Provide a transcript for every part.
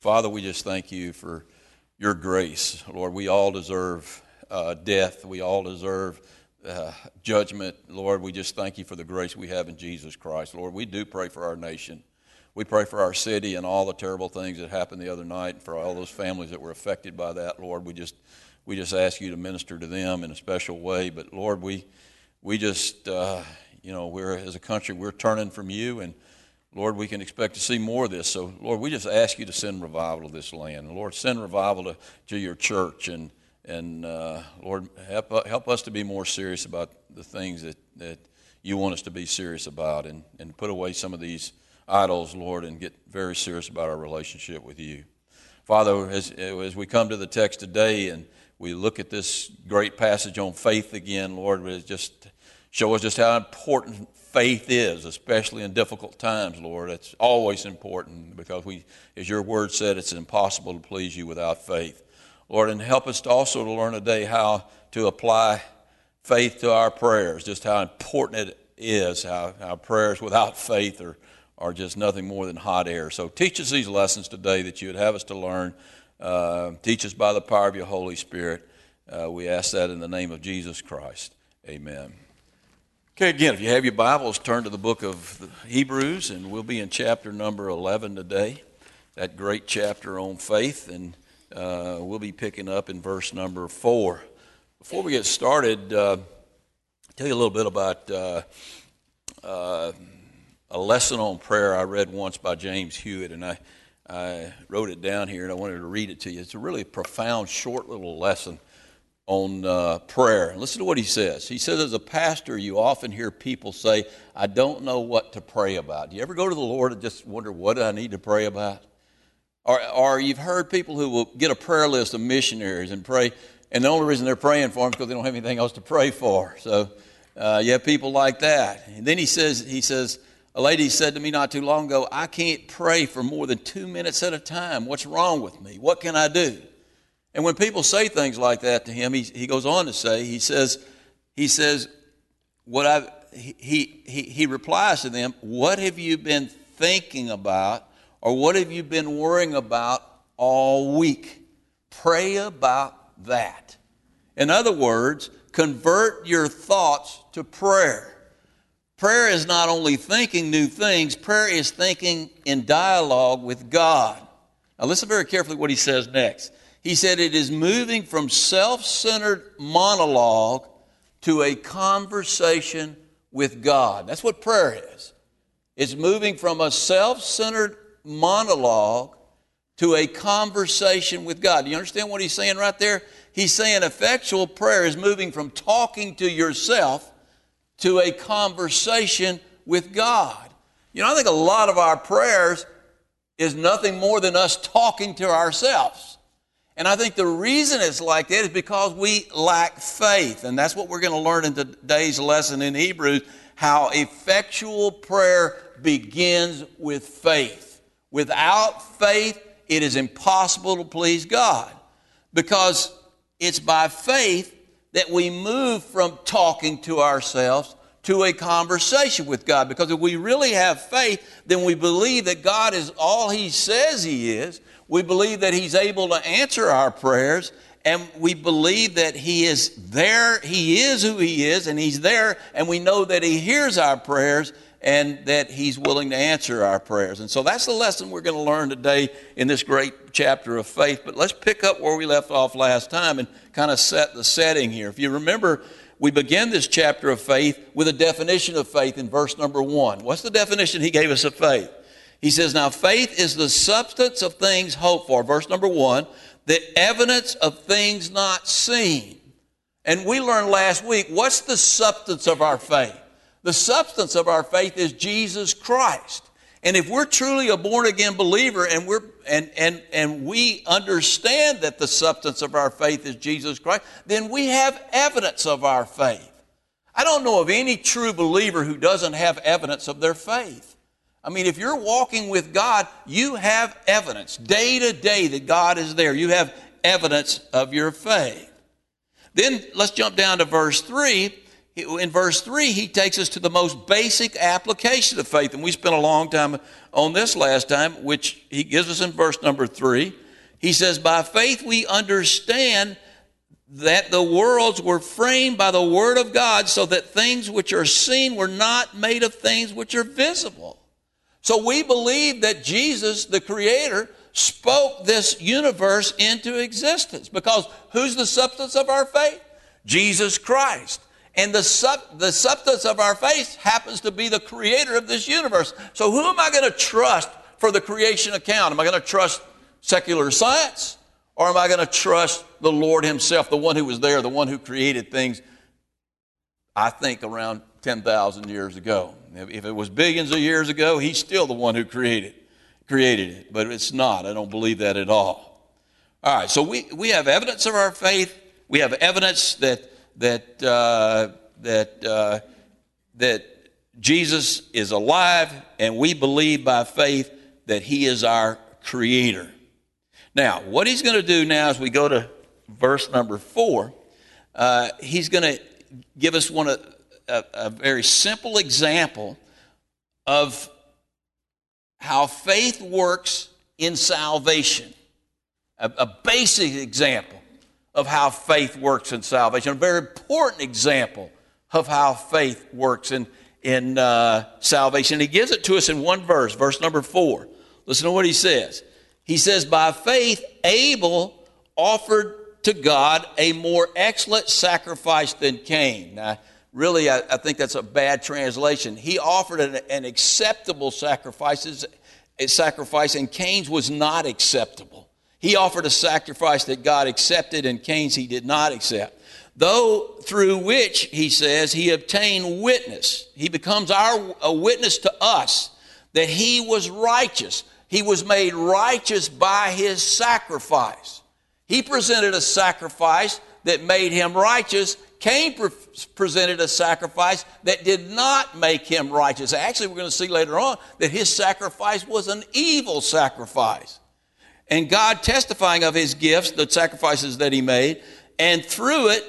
Father, we just thank you for your grace. Lord, we all deserve death. We all deserve judgment. Lord, we just thank you for the grace we have in Jesus Christ. Lord, we do pray for our nation. We pray for our city and all the terrible things that happened the other night, and for all those families that were affected by that. Lord, we just ask you to minister to them in a special way. But Lord, we're as a country, we're turning from you, and Lord, we can expect to see more of this. So, Lord, we just ask you to send revival to this land. Lord, send revival to your church, and Lord, help us to be more serious about the things that you want us to be serious about, and put away some of these idols, Lord, and get very serious about our relationship with you. Father, as we come to the text today and we look at this great passage on faith again, Lord, just show us just how important faith is, especially in difficult times, Lord. It's always important because as your word said, it's impossible to please you without faith. Lord, and help us to also learn today how to apply faith to our prayers, just how important it is, how our prayers without faith are just nothing more than hot air. So teach us these lessons today that you would have us to learn. Teach us by the power of your Holy Spirit. We ask that in the name of Jesus Christ. Amen. Okay, again, if you have your Bibles, turn to the book of Hebrews, and we'll be in chapter number 11 today, that great chapter on faith, and we'll be picking up in verse number 4. Before we get started, I'll tell you a little bit about a lesson on prayer I read once by James Hewitt, and I wrote it down here, and I wanted to read it to you. It's a really profound, short little lesson on prayer. Listen to what he says. He says, as a pastor, you often hear people say, I don't know what to pray about. Do you ever go to the Lord and just wonder, what do I need to pray about? Or you've heard people who will get a prayer list of missionaries and pray, and the only reason they're praying for them is because they don't have anything else to pray for. So you have people like that. And then he says, a lady said to me not too long ago, I can't pray for more than 2 minutes at a time. What's wrong with me? What can I do? And when people say things like that to him, he goes on to say, he replies to them, what have you been thinking about, or what have you been worrying about all week? Pray about that. In other words, convert your thoughts to prayer. Prayer is not only thinking new things, prayer is thinking in dialogue with God. Now listen very carefully what he says next. He said it is moving from self-centered monologue to a conversation with God. That's what prayer is. It's moving from a self-centered monologue to a conversation with God. Do you understand what he's saying right there? He's saying effectual prayer is moving from talking to yourself to a conversation with God. You know, I think a lot of our prayers is nothing more than us talking to ourselves. And I think the reason it's like that is because we lack faith. And that's what we're going to learn in today's lesson in Hebrews, how effectual prayer begins with faith. Without faith, it is impossible to please God, because it's by faith that we move from talking to ourselves to a conversation with God. Because if we really have faith, then we believe that God is all He says He is. We believe that He's able to answer our prayers, and we believe that He is there, He is who He is, and He's there, and we know that He hears our prayers and that He's willing to answer our prayers. And so that's the lesson we're going to learn today in this great chapter of faith. But let's pick up where we left off last time and kind of set the setting here. If you remember, we began this chapter of faith with a definition of faith in verse number 1. What's the definition he gave us of faith? He says, now faith is the substance of things hoped for, verse number 1, the evidence of things not seen. And we learned last week, what's the substance of our faith? The substance of our faith is Jesus Christ. And if we're truly a born-again believer and we understand that the substance of our faith is Jesus Christ, then we have evidence of our faith. I don't know of any true believer who doesn't have evidence of their faith. I mean, if you're walking with God, you have evidence day to day that God is there. You have evidence of your faith. Then let's jump down to verse 3. in verse 3, he takes us to the most basic application of faith. And we spent a long time on this last time, which he gives us in verse number 3. He says, by faith we understand that the worlds were framed by the word of God, so that things which are seen were not made of things which are visible. So we believe that Jesus, the Creator, spoke this universe into existence, because who's the substance of our faith? Jesus Christ. And the substance of our faith happens to be the Creator of this universe. So who am I going to trust for the creation account? Am I going to trust secular science? Or am I going to trust the Lord himself, the one who was there, the one who created things, I think, around 10,000 years ago? If it was billions of years ago, he's still the one who created it. But it's not. I don't believe that at all. All right, so we have evidence of our faith. We have evidence that Jesus is alive, and we believe by faith that he is our Creator. Now, what he's going to do now as we go to verse number 4, he's going to give us a very simple example of how faith works in salvation. A basic example of how faith works in salvation. A very important example of how faith works in salvation. He gives it to us in one verse, verse number 4. Listen to what he says. He says, by faith, Abel offered to God a more excellent sacrifice than Cain. Now, really, I think that's a bad translation. He offered an acceptable sacrifice, and Cain's was not acceptable. He offered a sacrifice that God accepted, and Cain's he did not accept. Though through which, he says, he obtained witness. He becomes a witness to us that he was righteous. He was made righteous by his sacrifice. He presented a sacrifice that made him righteous. Cain presented a sacrifice that did not make him righteous. Actually, we're going to see later on that his sacrifice was an evil sacrifice. And God testifying of his gifts, the sacrifices that he made, and through it,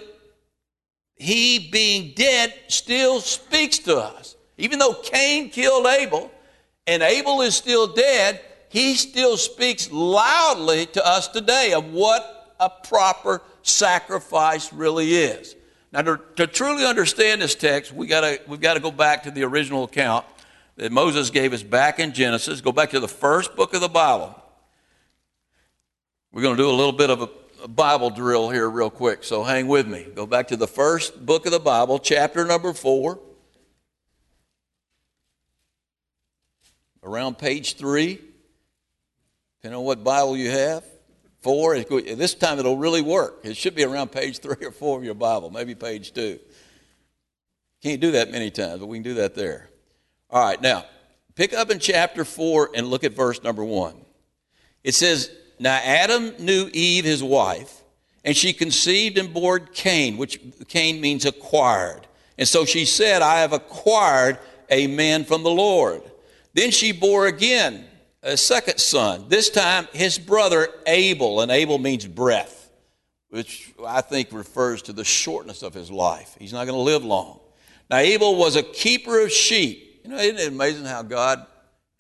he being dead still speaks to us. Even though Cain killed Abel, and Abel is still dead, he still speaks loudly to us today of what a proper sacrifice really is. Now, to truly understand this text, we've got to go back to the original account that Moses gave us back in Genesis. Go back to the first book of the Bible. We're going to do a little bit of a Bible drill here real quick, so hang with me. Go back to the first book of the Bible, chapter number 4. Around page 3, depending on what Bible you have, 4. This time it'll really work. It should be around page 3 or 4 of your Bible, maybe page 2. Can't do that many times, but we can do that there. All right, now, pick up in chapter 4 and look at verse number 1. It says, now Adam knew Eve, his wife, and she conceived and bore Cain, which Cain means acquired. And so she said, I have acquired a man from the Lord. Then she bore again a second son, this time his brother Abel, and Abel means breath, which I think refers to the shortness of his life. He's not going to live long. Now, Abel was a keeper of sheep. You know, isn't it amazing how God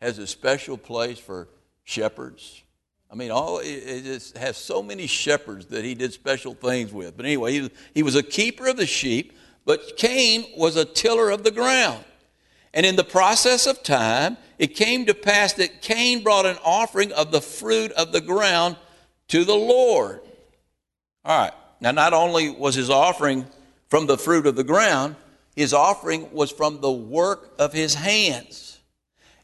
has a special place for shepherds? I mean, it just has so many shepherds that he did special things with. But anyway, he was a keeper of the sheep, but Cain was a tiller of the ground. And in the process of time, it came to pass that Cain brought an offering of the fruit of the ground to the Lord. All right. Now, not only was his offering from the fruit of the ground, his offering was from the work of his hands.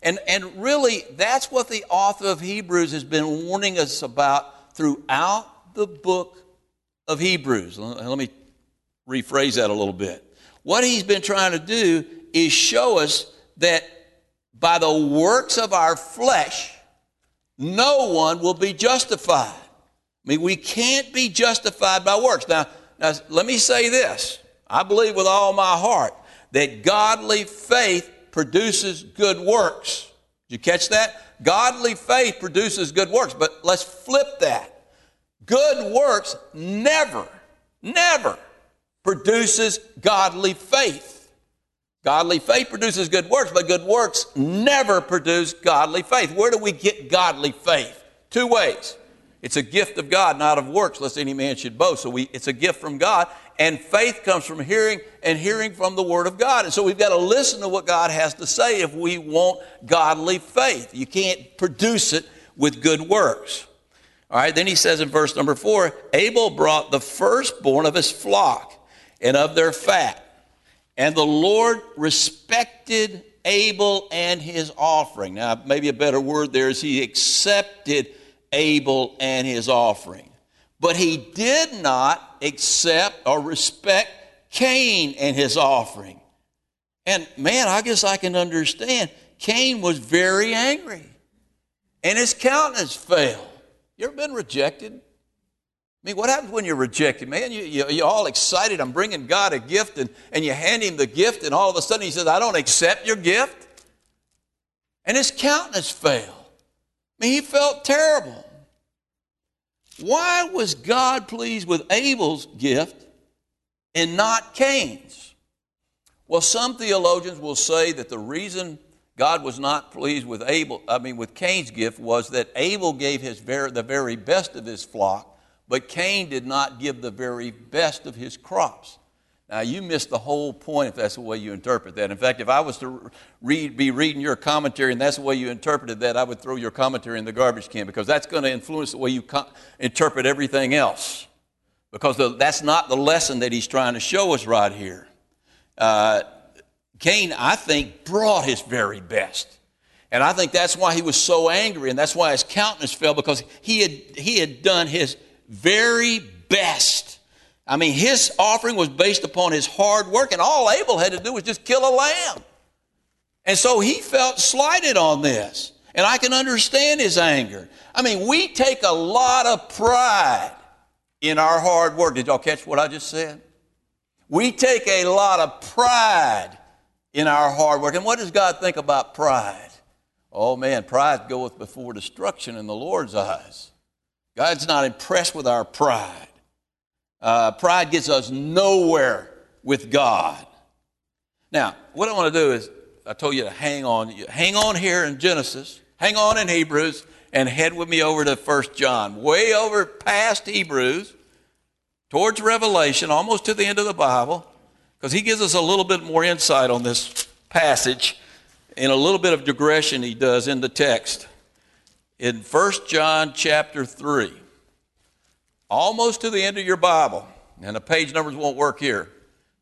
And really, that's what the author of Hebrews has been warning us about throughout the book of Hebrews. Let me rephrase that a little bit. What he's been trying to do is show us that by the works of our flesh, no one will be justified. I mean, we can't be justified by works. Now, let me say this. I believe with all my heart that godly faith produces good works. Did you catch that? Godly faith produces good works, but let's flip that. Good works never produces godly faith. Godly faith produces good works, but good works never produce godly faith. Where do we get godly faith? Two ways. It's a gift of God, not of works, lest any man should boast. So it's a gift from God, and faith comes from hearing, and hearing from the Word of God. And so we've got to listen to what God has to say if we want godly faith. You can't produce it with good works. All right, then he says in verse number 4, Abel brought the firstborn of his flock and of their fat, and the Lord respected Abel and his offering. Now, maybe a better word there is he accepted Abel and his offering. But he did not accept or respect Cain and his offering. And man, I guess I can understand. Cain was very angry, and his countenance fell. You ever been rejected? I mean, what happens when you're rejected, man? You're all excited. I'm bringing God a gift, and you hand him the gift, and all of a sudden he says, I don't accept your gift. And his countenance fell. I mean, he felt terrible. Why was God pleased with Abel's gift and not Cain's? Well, some theologians will say that the reason God was not pleased with Cain's gift was that Abel gave the very best of his flock, but Cain did not give the very best of his crops. Now, you missed the whole point if that's the way you interpret that. In fact, if I was to be reading your commentary and that's the way you interpreted that, I would throw your commentary in the garbage can, because that's going to influence the way you interpret everything else, because that's not the lesson that he's trying to show us right here. Cain, I think, brought his very best, and I think that's why he was so angry, and that's why his countenance fell, because he had done his very best. I mean, his offering was based upon his hard work, and all Abel had to do was just kill a lamb. And so he felt slighted on this, and I can understand his anger. I mean, we take a lot of pride in our hard work. Did y'all catch what I just said? We take a lot of pride in our hard work. And what does God think about pride? Oh, man, pride goeth before destruction in the Lord's eyes. God's not impressed with our pride. Pride gets us nowhere with God. Now, what I want to do is, I told you to hang on here in Genesis, hang on in Hebrews, and head with me over to 1 John, way over past Hebrews, towards Revelation, almost to the end of the Bible, because he gives us a little bit more insight on this passage and a little bit of digression he does in the text. In 1 John chapter 3, almost to the end of your Bible, and the page numbers won't work here.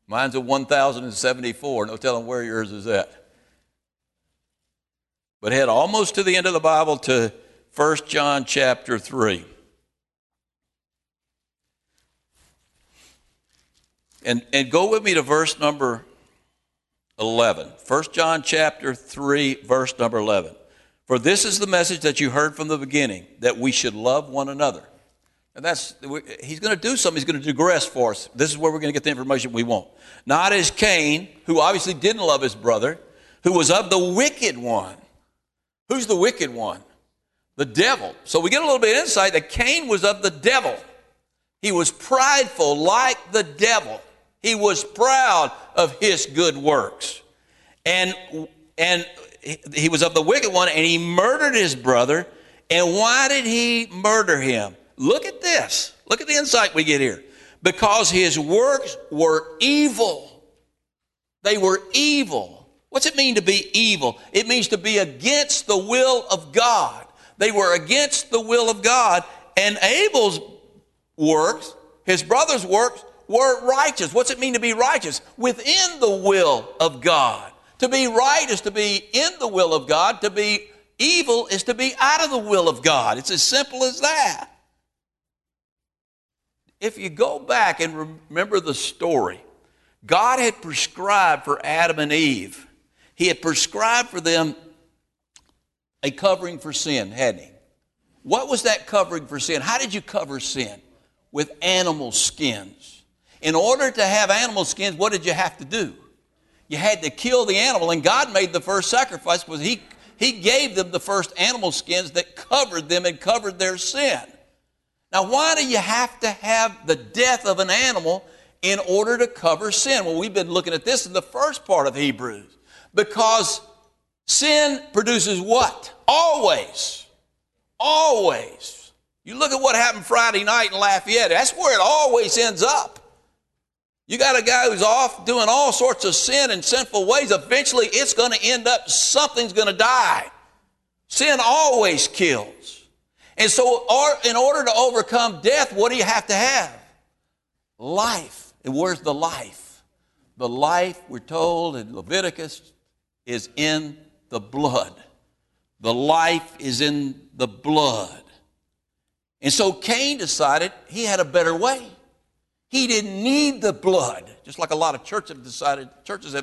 Mine's a 1074, no telling where yours is at. But head almost to the end of the Bible to 1 John chapter 3. And go with me to verse number 11. 1 John chapter 3, verse number 11. For this is the message that you heard from the beginning, that we should love one another. And he's going to do something. He's going to digress for us. This is where we're going to get the information we want. Not as Cain, who obviously didn't love his brother, who was of the wicked one. Who's the wicked one? The devil. So we get a little bit of insight that Cain was of the devil. He was prideful like the devil. He was proud of his good works. And he was of the wicked one, and he murdered his brother. And why did he murder him? Look at this. Look at the insight we get here. Because his works were evil. They were evil. What's it mean to be evil? It means to be against the will of God. They were against the will of God. And Abel's works, his brother's works, were righteous. What's it mean to be righteous? Within the will of God. To be right is to be in the will of God. To be evil is to be out of the will of God. It's as simple as that. If you go back and remember the story, God had prescribed for Adam and Eve. He had prescribed for them a covering for sin, hadn't he? What was that covering for sin? How did you cover sin? With animal skins. In order to have animal skins, what did you have to do? You had to kill the animal, and God made the first sacrifice because he gave them the first animal skins that covered them and covered their sin. Now, why do you have to have the death of an animal in order to cover sin. Well, we've been looking at this in the first part of Hebrews, because sin produces what? Always. Always. You look at what happened Friday night in Lafayette. That's where it always ends up. You got a guy who's off doing all sorts of sin and sinful ways. Eventually, it's going to end up, something's going to die. Sin always kills. And so in order to overcome death, what do you have to have? Life. And where's the life? The life, we're told in Leviticus, is in the blood. The life is in the blood. And so Cain decided he had a better way. He didn't need the blood, just like a lot of churches have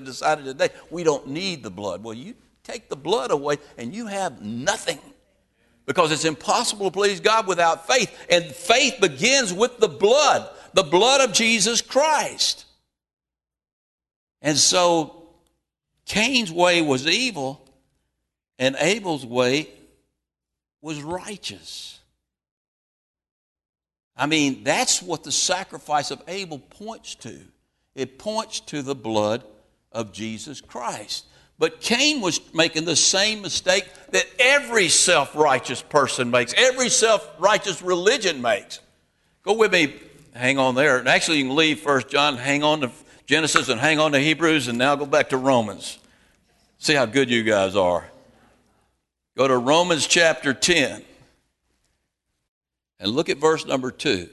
decided today, we don't need the blood. Well, you take the blood away and you have nothing, because it's impossible to please God without faith. And faith begins with the blood of Jesus Christ. And so Cain's way was evil and Abel's way was righteous. I mean, that's what the sacrifice of Abel points to. It points to the blood of Jesus Christ. But Cain was making the same mistake that every self-righteous person makes, every self-righteous religion makes. Go with me. Hang on there. And actually, you can leave 1 John, hang on to Genesis, and hang on to Hebrews, and now go back to Romans. See how good you guys are. Go to Romans chapter 10. And look at verse number 2.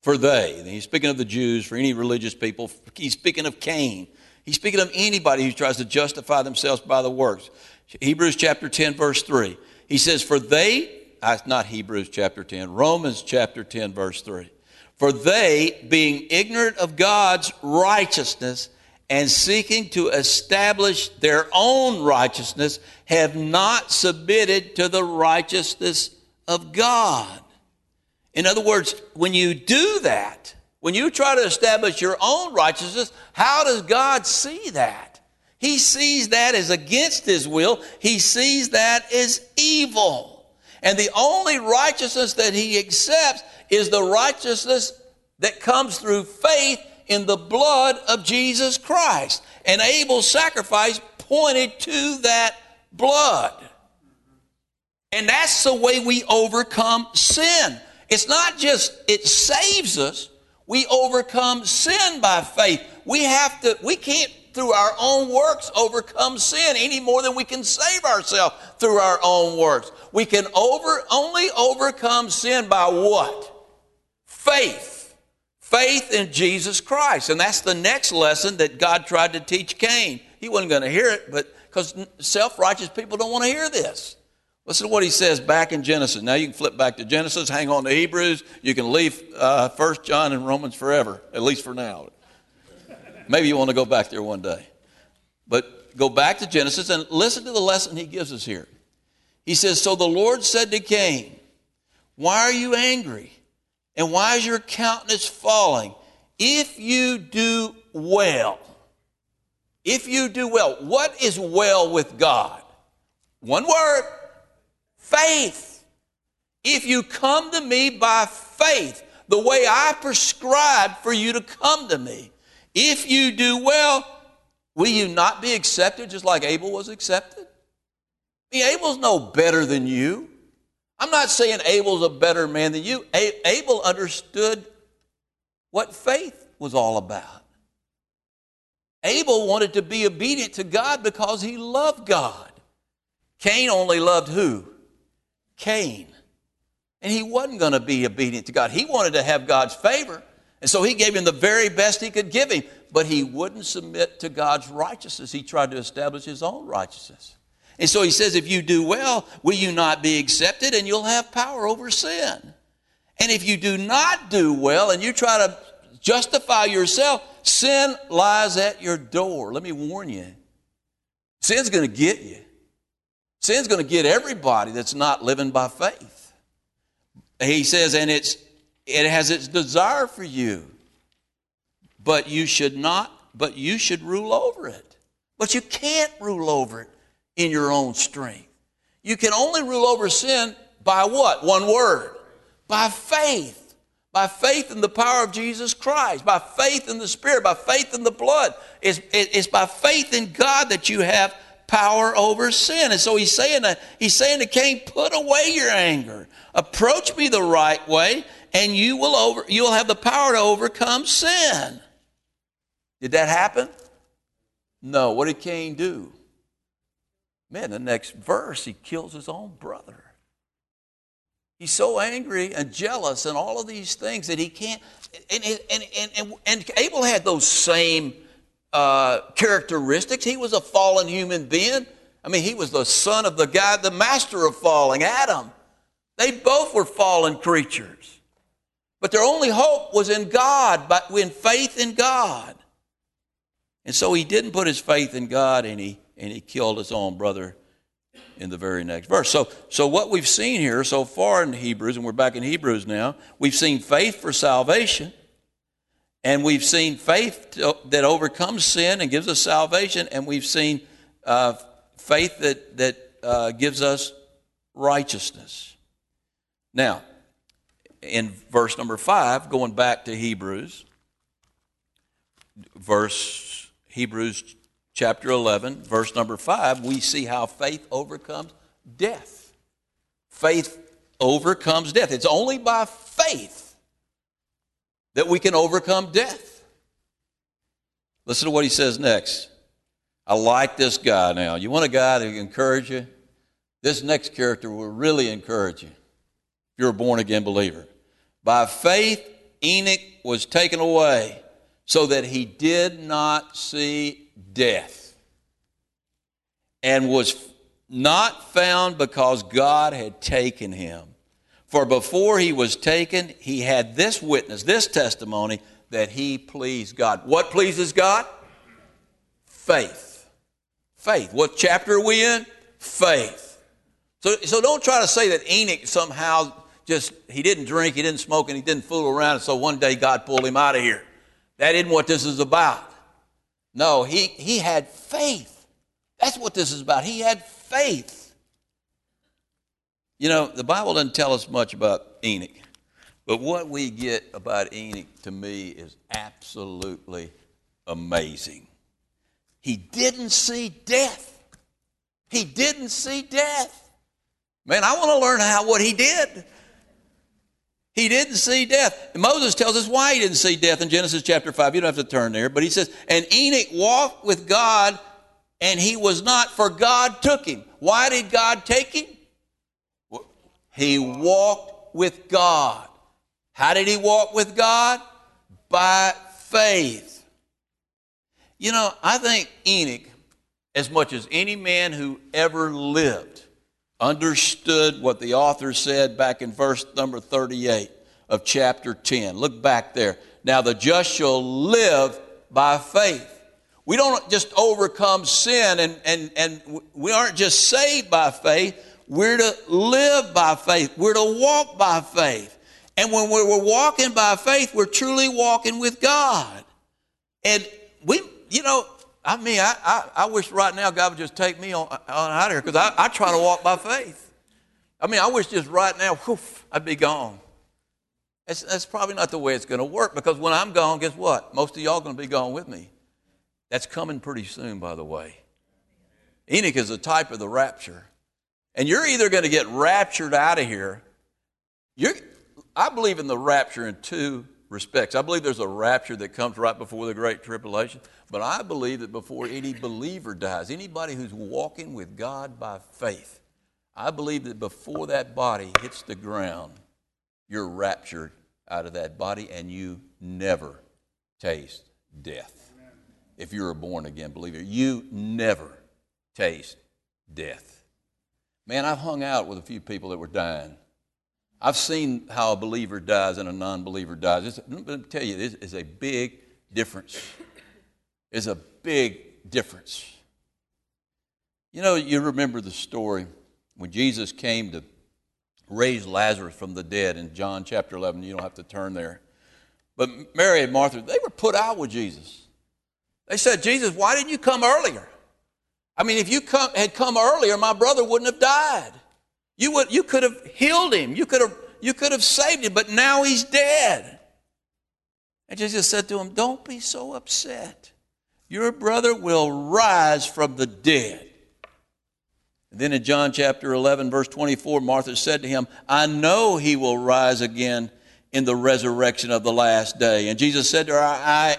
For they, and he's speaking of the Jews, for any religious people, he's speaking of Cain. He's speaking of anybody who tries to justify themselves by the works. Hebrews chapter 10, verse 3. He says, for they, not Hebrews chapter 10, Romans chapter 10, verse 3. For they, being ignorant of God's righteousness and seeking to establish their own righteousness, have not submitted to the righteousness of God. In other words, when you do that, when you try to establish your own righteousness, how does God see that? He sees that as against his will. He sees that as evil. And the only righteousness that he accepts is the righteousness that comes through faith in the blood of Jesus Christ. And Abel's sacrifice pointed to that blood. And that's the way we overcome sin. It's not just it saves us, we overcome sin by faith. We can't through our own works overcome sin any more than we can save ourselves through our own works. We can only overcome sin by what? Faith. Faith in Jesus Christ. And that's the next lesson that God tried to teach Cain. He wasn't going to hear it, but because self-righteous people don't want to hear this. Listen to what he says back in Genesis. Now you can flip back to Genesis, hang on to Hebrews. You can leave 1 John and Romans forever, at least for now. Maybe you want to go back there one day. But go back to Genesis and listen to the lesson he gives us here. He says, so the Lord said to Cain, why are you angry? And why is your countenance falling? If you do well. If you do well. What is well with God? One word. Faith. If you come to me by faith, the way I prescribed for you to come to me, if you do well, will you not be accepted just like Abel was accepted? I mean, Abel's no better than you. I'm not saying Abel's a better man than you. Abel understood what faith was all about. Abel wanted to be obedient to God because he loved God. Cain only loved who? Cain. And he wasn't going to be obedient to God. He wanted to have God's favor. And so he gave him the very best he could give him. But he wouldn't submit to God's righteousness. He tried to establish his own righteousness. And so he says, if you do well, will you not be accepted? And you'll have power over sin. And if you do not do well and you try to justify yourself, sin lies at your door. Let me warn you. Sin's going to get you. Sin's going to get everybody that's not living by faith. He says, and it has its desire for you, but you should rule over it. But you can't rule over it in your own strength. You can only rule over sin by what? One word. By faith. By faith in the power of Jesus Christ, by faith in the Spirit, by faith in the blood. It's by faith in God that you have power over sin. And so he's saying to Cain, put away your anger. Approach me the right way, and you'll have the power to overcome sin. Did that happen? No. What did Cain do? Man, the next verse, he kills his own brother. He's so angry and jealous and all of these things that he can't. And Abel had those same characteristics. He was a fallen human being. I mean, he was the son of the guy, the master of falling, Adam. They both were fallen creatures. But their only hope was in God, but in faith in God. And so he didn't put his faith in God, and he killed his own brother in the very next verse. So what we've seen here so far in Hebrews, and we're back in Hebrews now, we've seen faith for salvation, and we've seen faith that overcomes sin and gives us salvation, and we've seen faith that gives us righteousness. Now, in verse number 5, going back to Hebrews chapter 11, verse number 5, we see how faith overcomes death. Faith overcomes death. It's only by faith that we can overcome death. Listen to what he says next. I like this guy now. You want a guy to encourage you? This next character will really encourage you if you're a born-again believer. By faith, Enoch was taken away so that he did not see death, and was not found because God had taken him. For before he was taken, he had this witness, this testimony, that he pleased God. What pleases God? Faith. Faith. What chapter are we in? Faith. So don't try to say that Enoch somehow he didn't drink, he didn't smoke, and he didn't fool around, and so one day God pulled him out of here. That isn't what this is about. No, he had faith. That's what this is about. He had faith. You know, the Bible doesn't tell us much about Enoch, but what we get about Enoch to me is absolutely amazing. He didn't see death. He didn't see death. Man, I want to learn what he did. He didn't see death. And Moses tells us why he didn't see death in Genesis chapter 5. You don't have to turn there. But he says, and Enoch walked with God, and he was not, for God took him. Why did God take him? He walked with God. How did he walk with God? By faith. You know, I think Enoch, as much as any man who ever lived, understood what the author said back in verse number 38 of chapter 10. Look back there. Now the just shall live by faith. We don't just overcome sin and we aren't just saved by faith. We're to live by faith. We're to walk by faith. And when we're walking by faith, we're truly walking with God. And I wish right now God would just take me on out of here, because I try to walk by faith. I mean, I wish just right now, I'd be gone. That's probably not the way it's going to work, because when I'm gone, guess what? Most of y'all are going to be gone with me. That's coming pretty soon, by the way. Enoch is a type of the rapture. And you're either going to get raptured out of here. I believe in the rapture in two respects. I believe there's a rapture that comes right before the Great Tribulation, but I believe that before any believer dies, anybody who's walking with God by faith, I believe that before that body hits the ground, you're raptured out of that body and you never taste death. If you're a born-again believer, you never taste death. Man, I've hung out with a few people that were dying. I've seen how a believer dies and a non-believer dies. Let me tell you, this is a big difference. It's a big difference. You know, you remember the story when Jesus came to raise Lazarus from the dead in John chapter 11. You don't have to turn there. But Mary and Martha, they were put out with Jesus. They said, Jesus, why didn't you come earlier? I mean, if you had come earlier, my brother wouldn't have died. You could have healed him. You could have You could have saved him, but now he's dead. And Jesus said to him, don't be so upset. Your brother will rise from the dead. And then in John chapter 11, verse 24, Martha said to him, I know he will rise again in the resurrection of the last day. And Jesus said to her, I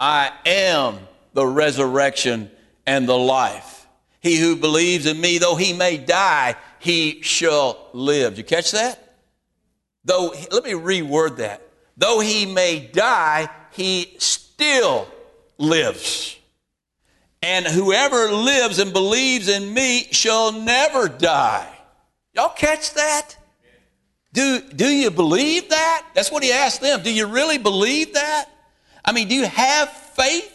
am the resurrection and the life. He who believes in me, though he may die, he shall live. Did you catch that? Let me reword that. Though he may die, he still lives. And whoever lives and believes in me shall never die. Y'all catch that? Do you believe that? That's what he asked them. Do you really believe that? I mean, do you have faith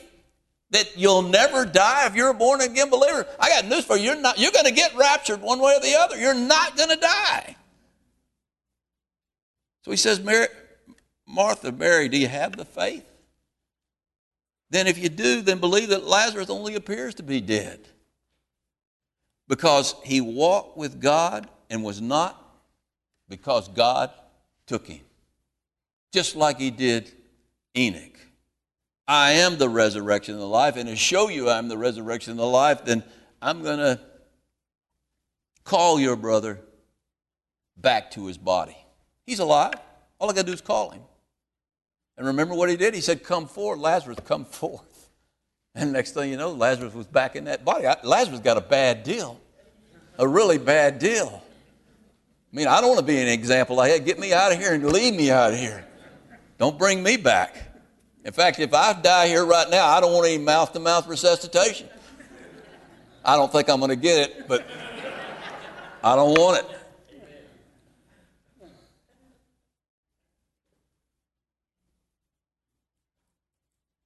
that you'll never die if you're a born-again believer? I got news for you. You're going to get raptured one way or the other. You're not going to die. So he says, Martha, Mary, do you have the faith? Then if you do, then believe that Lazarus only appears to be dead, because he walked with God and was not, because God took him, just like he did Enoch. I am the resurrection and the life, and to show you I'm the resurrection and the life, then I'm going to call your brother back to his body. He's alive. All I got to do is call him. And remember what he did? He said, come forth, Lazarus, come forth. And next thing you know, Lazarus was back in that body. Lazarus got a bad deal, a really bad deal. I mean, I don't want to be an example like that. Get me out of here and leave me out of here. Don't bring me back. In fact, if I die here right now, I don't want any mouth-to-mouth resuscitation. I don't think I'm going to get it, but I don't want it.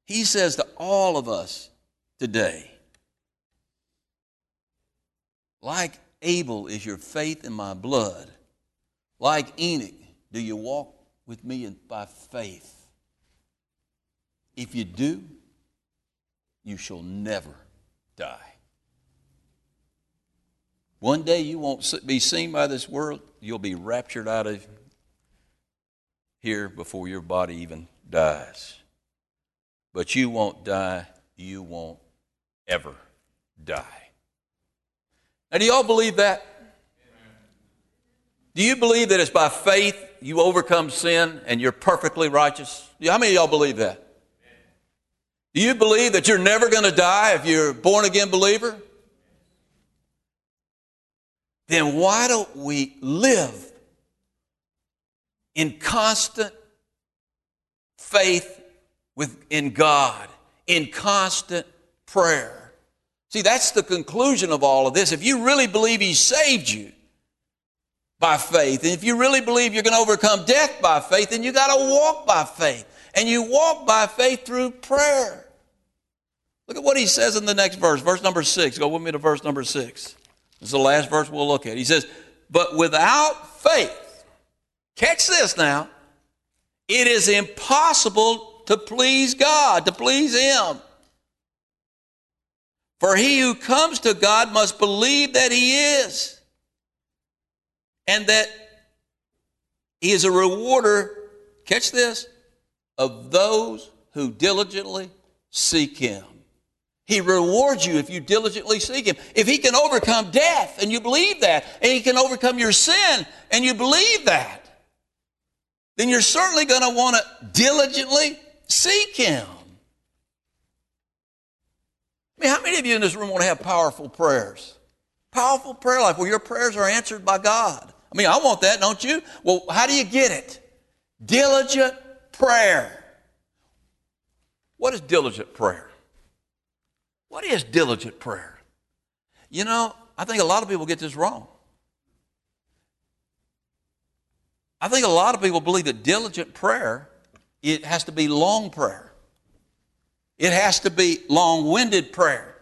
He says to all of us today, like Abel is your faith in my blood. Like Enoch, do you walk with me by faith? If you do, you shall never die. One day you won't be seen by this world. You'll be raptured out of here before your body even dies. But you won't die. You won't ever die. Now, do y'all believe that? Do you believe that it's by faith you overcome sin and you're perfectly righteous? How many of y'all believe that? Do you believe that you're never going to die if you're a born-again believer? Then why don't we live in constant faith within God, in constant prayer? See, that's the conclusion of all of this. If you really believe he saved you by faith, and if you really believe you're going to overcome death by faith, then you got to walk by faith. And you walk by faith through prayer. Look at what he says in the next verse, verse number 6. Go with me to verse number 6. This is the last verse we'll look at. He says, but without faith, catch this now, it is impossible to please God, to please him. For he who comes to God must believe that he is, and that he is a rewarder, catch this, of those who diligently seek him. He rewards you if you diligently seek him. If he can overcome death and you believe that, and he can overcome your sin and you believe that, then you're certainly going to want to diligently seek him. I mean, how many of you in this room want to have powerful prayers? Powerful prayer life where your prayers are answered by God. I mean, I want that, don't you? Well, how do you get it? Diligent prayer. What is diligent prayer? What is diligent prayer? You know, I think a lot of people get this wrong. I think a lot of people believe that diligent prayer, it has to be long prayer. It has to be long-winded prayer.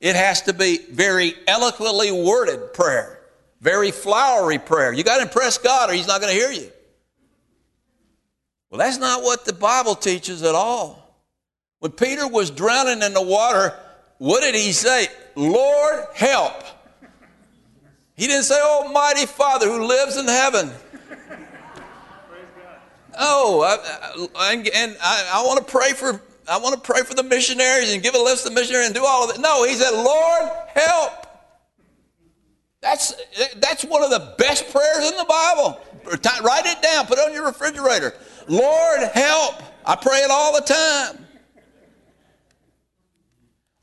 It has to be very eloquently worded prayer, very flowery prayer. You got to impress God or he's not going to hear you. Well, that's not what the Bible teaches at all. When Peter was drowning in the water, what did he say? Lord, help. He didn't say, Almighty Father who lives in heaven. Oh, I want to pray for the missionaries and give a lift to the missionary and do all of it. No, he said, Lord, help. That's one of the best prayers in the Bible. Write it down. Put it on your refrigerator. Lord, help. I pray it all the time.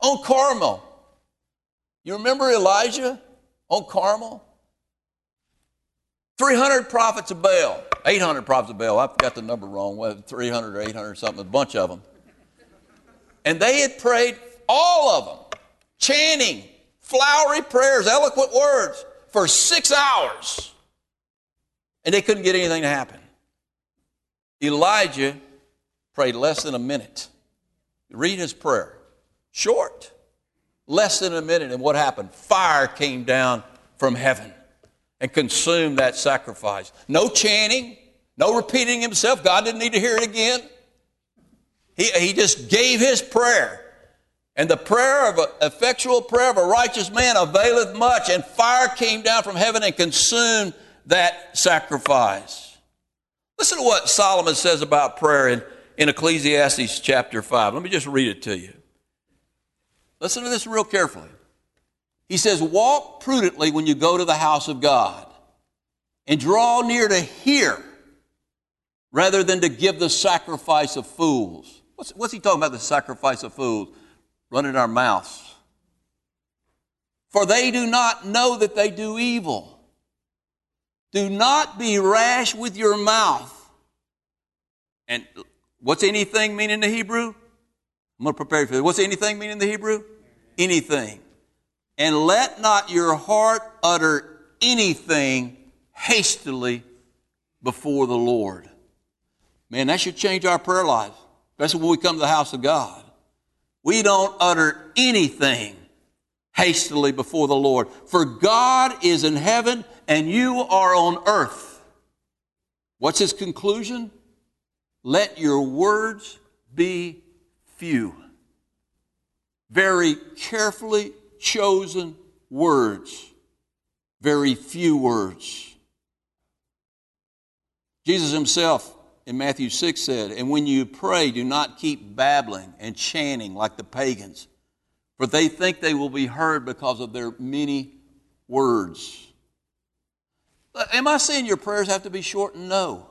On Carmel. You remember Elijah on Carmel? 300 prophets of Baal. 800 prophets of Baal. I've got the number wrong. 300 or 800 or something. A bunch of them. And they had prayed, all of them, chanting flowery prayers, eloquent words, for 6 hours. And they couldn't get anything to happen. Elijah prayed less than a minute. Read his prayer. Short. Less than a minute. And what happened? Fire came down from heaven and consumed that sacrifice. No chanting. No repeating himself. God didn't need to hear it again. He just gave his prayer. And the prayer of effectual prayer of a righteous man availeth much. And fire came down from heaven and consumed that sacrifice. Listen to what Solomon says about prayer in Ecclesiastes chapter 5. Let me just read it to you. Listen to this real carefully. He says, walk prudently when you go to the house of God, and draw near to hear rather than to give the sacrifice of fools. What's he talking about, the sacrifice of fools? Running our mouths. For they do not know that they do evil. Do not be rash with your mouth. And what's anything mean in the Hebrew? I'm going to prepare you for this. What's anything mean in the Hebrew? Anything. And let not your heart utter anything hastily before the Lord. Man, that should change our prayer life. Especially when we come to the house of God. We don't utter anything hastily before the Lord. For God is in heaven and you are on earth. What's his conclusion? Let your words be few. Very carefully chosen words. Very few words. Jesus himself in Matthew 6 said, and when you pray, do not keep babbling and chanting like the pagans, for they think they will be heard because of their many words. Am I saying your prayers have to be short? No.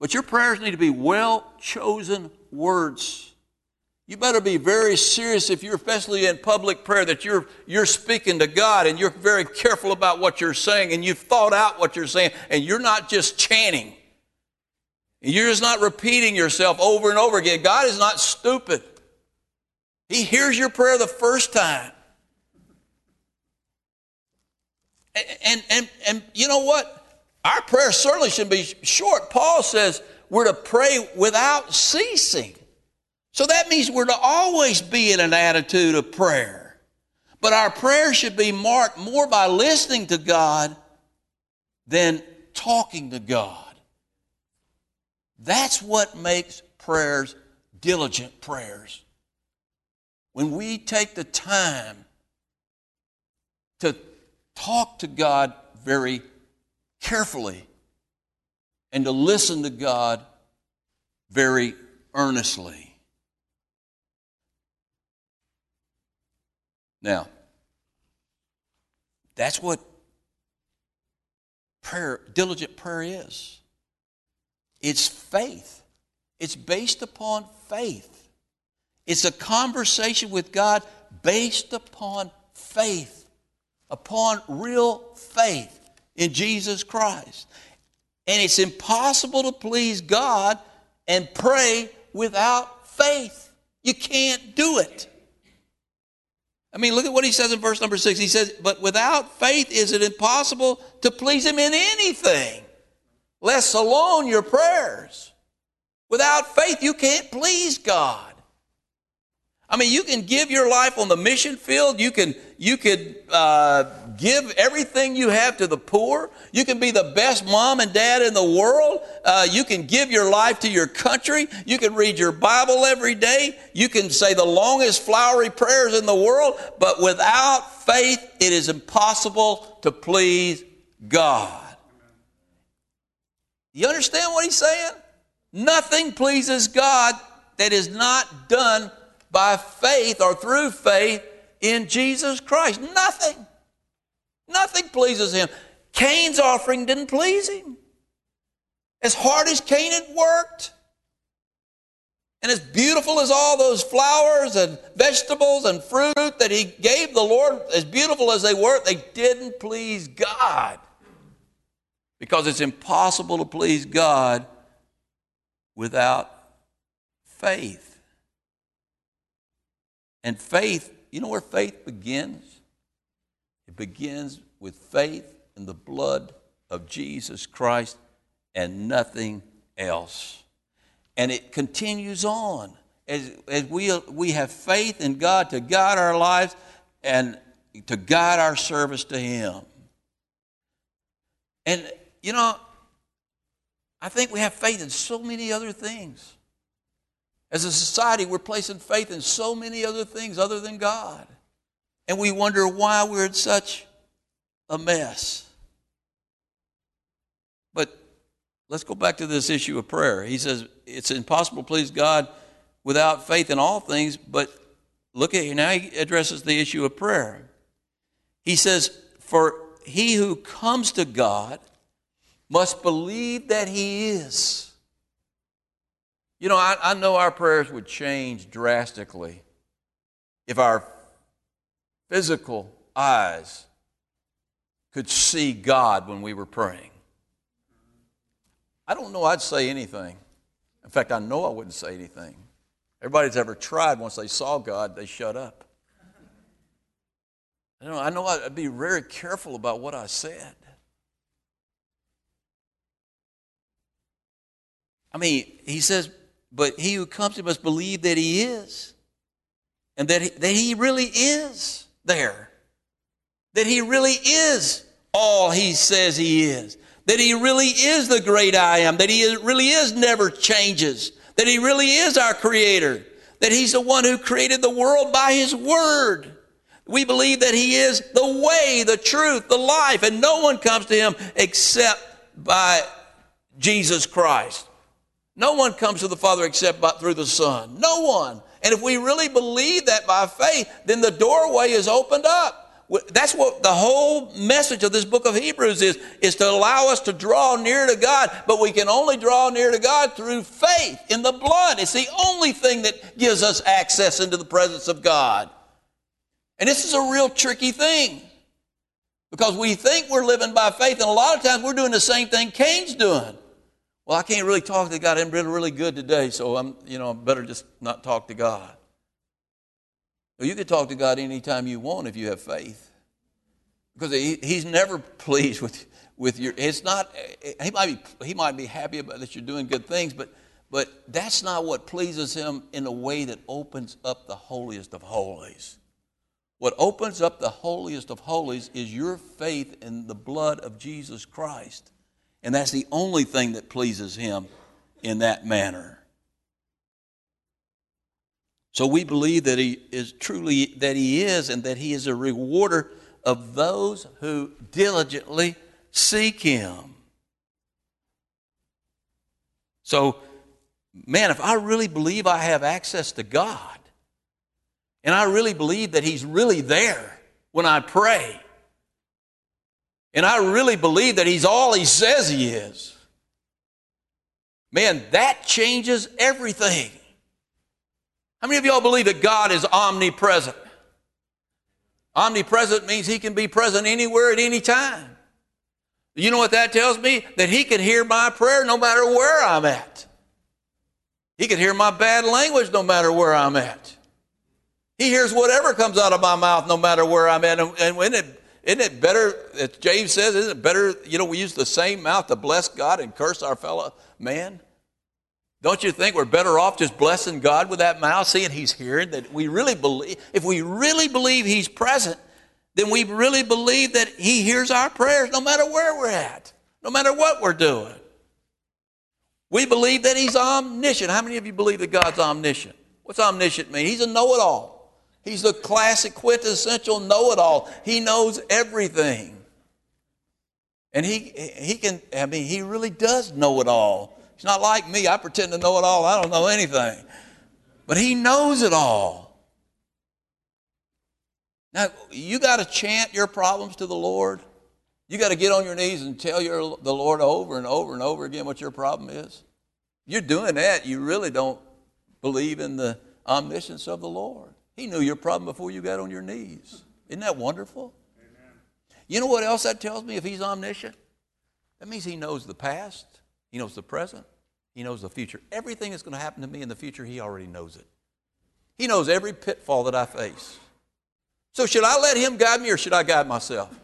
But your prayers need to be well-chosen words. You better be very serious if you're especially in public prayer that you're speaking to God and you're very careful about what you're saying and you've thought out what you're saying and you're not just chanting. You're just not repeating yourself over and over again. God is not stupid. He hears your prayer the first time. And you know what? Our prayer certainly shouldn't be short. Paul says we're to pray without ceasing. So that means we're to always be in an attitude of prayer. But our prayer should be marked more by listening to God than talking to God. That's what makes prayers diligent prayers. When we take the time to talk to God very carefully and to listen to God very earnestly. Now, that's what prayer, diligent prayer is. It's faith. It's based upon faith. It's a conversation with God based upon faith, upon real faith in Jesus Christ. And it's impossible to please God and pray without faith. You can't do it. I mean, look at what he says in verse number 6. He says, but without faith is it impossible to please him in anything, less alone your prayers. Without faith, you can't please God. I mean, you can give your life on the mission field. You could give everything you have to the poor. You can be the best mom and dad in the world. You can give your life to your country. You can read your Bible every day. You can say the longest flowery prayers in the world, but without faith, it is impossible to please God. You understand what he's saying? Nothing pleases God that is not done by faith or through faith in Jesus Christ. Nothing. Nothing pleases him. Cain's offering didn't please him. As hard as Cain had worked, and as beautiful as all those flowers and vegetables and fruit that he gave the Lord, as beautiful as they were, they didn't please God. Because it's impossible to please God without faith. And faith, you know where faith begins? It begins with faith in the blood of Jesus Christ and nothing else. And it continues on as we have faith in God to guide our lives and to guide our service to him. And, you know, I think we have faith in so many other things. As a society, we're placing faith in so many other things other than God. And we wonder why we're in such a mess. But let's go back to this issue of prayer. He says it's impossible to please God without faith in all things, but look at here. Now he addresses the issue of prayer. He says, for he who comes to God must believe that he is. You know, I know our prayers would change drastically if our physical eyes could see God when we were praying. I don't know I'd say anything. In fact, I know I wouldn't say anything. Everybody's ever tried, once they saw God, they shut up. I know I'd be very careful about what I said. I mean, he says, but he who comes to him must believe that he is, and that he really is there, that he really is all he says he is, that he really is the great I am, that he really is never changes, that he really is our creator, that he's the one who created the world by his word. We believe that he is the way, the truth, the life, and no one comes to him except by Jesus Christ. No one comes to the Father except through the Son. No one. And if we really believe that by faith, then the doorway is opened up. That's what the whole message of this book of Hebrews is to allow us to draw near to God. But we can only draw near to God through faith in the blood. It's the only thing that gives us access into the presence of God. And this is a real tricky thing because we think we're living by faith, and a lot of times we're doing the same thing Cain's doing. Well, I can't really talk to God. I'm really, really good today, so I'm better just not talk to God. Well, you can talk to God anytime you want if you have faith, because He's never pleased with your. It's not. He might be happy about that you're doing good things, but that's not what pleases Him in a way that opens up the holiest of holies. What opens up the holiest of holies is your faith in the blood of Jesus Christ. And that's the only thing that pleases him in that manner. So we believe that he is truly, that he is, and that he is a rewarder of those who diligently seek him. So, man, if I really believe I have access to God, and I really believe that he's really there when I pray, and I really believe that he's all he says he is, man, that changes everything. How many of y'all believe that God is omnipresent? Omnipresent means he can be present anywhere at any time. You know what that tells me? That he can hear my prayer no matter where I'm at. He can hear my bad language no matter where I'm at. He hears whatever comes out of my mouth no matter where I'm at. And when it Isn't it better, as James says, isn't it better, we use the same mouth to bless God and curse our fellow man? Don't you think we're better off just blessing God with that mouth, seeing he's hearing, that we really believe, if we really believe he's present, then we really believe that he hears our prayers no matter where we're at, no matter what we're doing. We believe that he's omniscient. How many of you believe that God's omniscient? What's omniscient mean? He's a know-it-all. He's the classic, quintessential know-it-all. He knows everything. And he can, I mean, he really does know it all. He's not like me. I pretend to know it all. I don't know anything. But he knows it all. Now, you got to chant your problems to the Lord. You got to get on your knees and tell the Lord over and over and over again what your problem is. You're doing that. You really don't believe in the omniscience of the Lord. He knew your problem before you got on your knees. Isn't that wonderful? Amen. You know what else that tells me if he's omniscient? That means he knows the past. He knows the present. He knows the future. Everything that's going to happen to me in the future, he already knows it. He knows every pitfall that I face. So should I let him guide me or should I guide myself?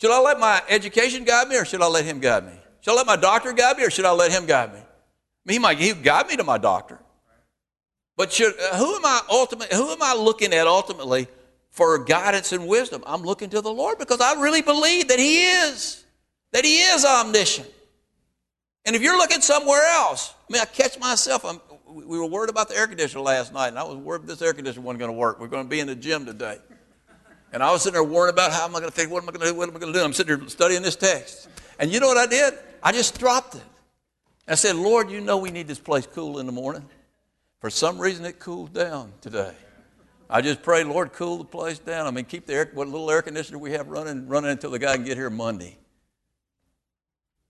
Should I let my education guide me or should I let him guide me? Should I let my doctor guide me or should I let him guide me? I mean, he'll guide me to my doctor. But who am I looking at ultimately for guidance and wisdom? I'm looking to the Lord because I really believe that he is omniscient. And if you're looking somewhere else, I mean, I catch myself. We were worried about the air conditioner last night, and I was worried this air conditioner wasn't going to work. We're going to be in the gym today. And I was sitting there worrying about how am I going to think, what am I going to do, what am I going to do? I'm sitting there studying this text. And you know what I did? I just dropped it. I said, Lord, you know we need this place cool in the morning. For some reason, it cooled down today. I just pray, Lord, cool the place down. I mean, keep what little air conditioner we have running until the guy can get here Monday.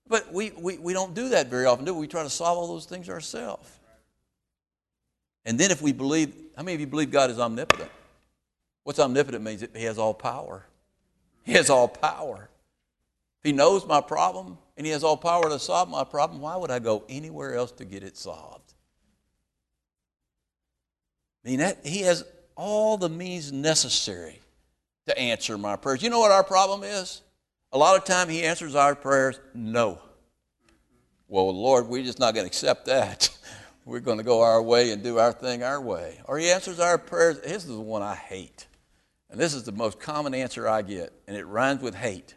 But we don't do that very often, do we? We try to solve all those things ourselves. And then if we believe, how many of you believe God is omnipotent? What's omnipotent means? He has all power. He has all power. If he knows my problem and he has all power to solve my problem, why would I go anywhere else to get it solved? I mean, he has all the means necessary to answer my prayers. You know what our problem is? A lot of time he answers our prayers, no. Well, Lord, we're just not going to accept that. We're going to go our way and do our thing our way. Or he answers our prayers. This is the one I hate. And this is the most common answer I get, and it rhymes with hate.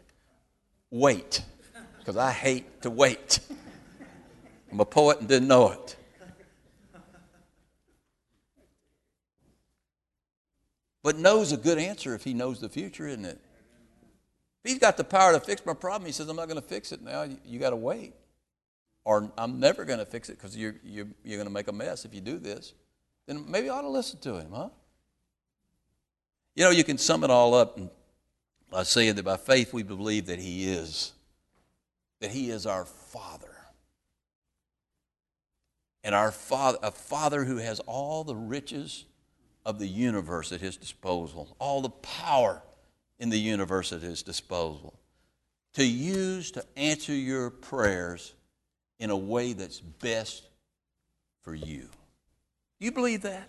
Wait, because I hate to wait. I'm a poet and didn't know it. But knows a good answer if he knows the future, isn't it? If he's got the power to fix my problem, he says, I'm not going to fix it now. You got to wait. Or I'm never going to fix it because you're going to make a mess if you do this. Then maybe I ought to listen to him, huh? You know, you can sum it all up by saying that by faith we believe that he is our Father. And our Father, a Father who has all the riches of the universe at his disposal, all the power in the universe at his disposal, to use to answer your prayers in a way that's best for you. You believe that?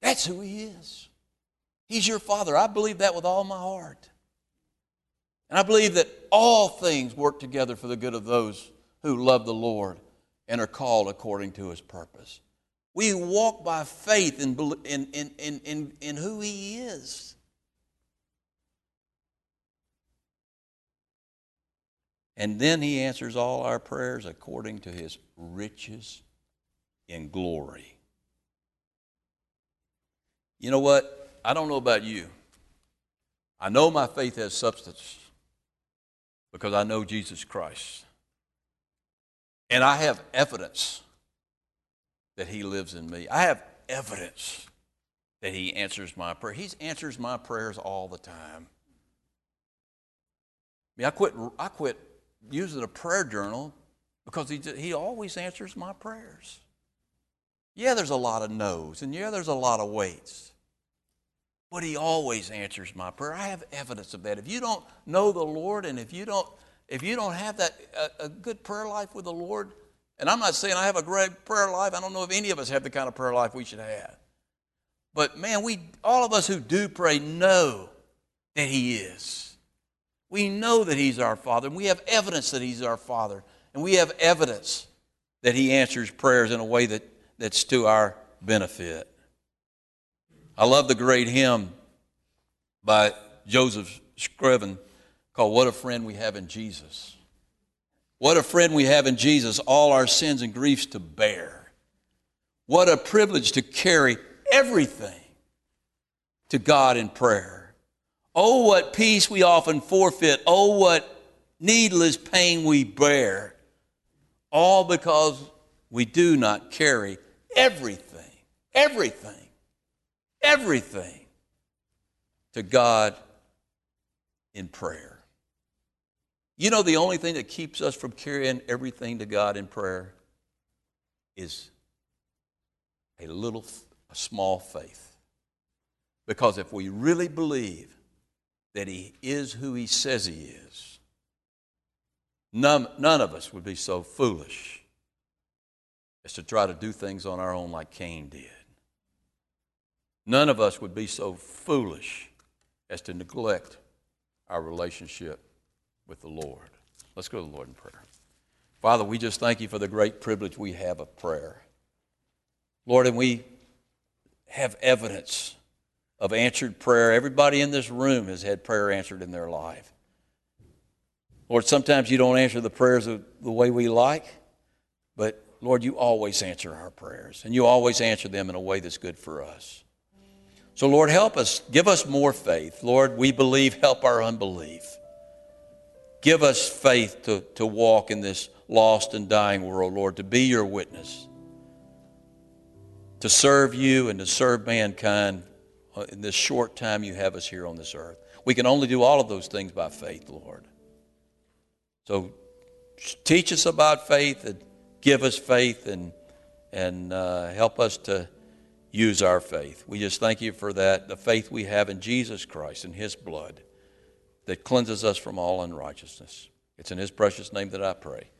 That's who he is. He's your Father. I believe that with all my heart. And I believe that all things work together for the good of those who love the Lord and are called according to his purpose. We walk by faith in who he is. And then he answers all our prayers according to his riches in glory. You know what? I don't know about you. I know my faith has substance because I know Jesus Christ. And I have evidence that he lives in me. I have evidence that he answers my prayer. He answers my prayers all the time. I mean, I quit using a prayer journal because he always answers my prayers. Yeah, there's a lot of no's, and yeah, there's a lot of waits. But he always answers my prayer. I have evidence of that. If you don't know the Lord, and if you don't have that a good prayer life with the Lord. And I'm not saying I have a great prayer life. I don't know if any of us have the kind of prayer life we should have. But man, all of us who do pray know that he is. We know that he's our Father, and we have evidence that he's our Father. And we have evidence that he answers prayers in a way that's to our benefit. I love the great hymn by Joseph Scriven called What a Friend We Have in Jesus. What a friend we have in Jesus, all our sins and griefs to bear. What a privilege to carry everything to God in prayer. Oh, what peace we often forfeit. Oh, what needless pain we bear. All because we do not carry everything to God in prayer. You know, the only thing that keeps us from carrying everything to God in prayer is a small faith. Because if we really believe that He is who He says He is, none of us would be so foolish as to try to do things on our own like Cain did. None of us would be so foolish as to neglect our relationship with the Lord. Let's go to the Lord in prayer. Father, we just thank you for the great privilege we have of prayer. Lord, and we have evidence of answered prayer. Everybody in this room has had prayer answered in their life. Lord, sometimes you don't answer the prayers the way we like, but Lord, you always answer our prayers, and you always answer them in a way that's good for us. So, Lord, help us. Give us more faith. Lord, we believe. Help our unbelief. Give us faith to walk in this lost and dying world, Lord, to be your witness, to serve you and to serve mankind in this short time you have us here on this earth. We can only do all of those things by faith, Lord. So teach us about faith and give us faith and help us to use our faith. We just thank you for that, the faith we have in Jesus Christ and His blood that cleanses us from all unrighteousness. It's in His precious name that I pray.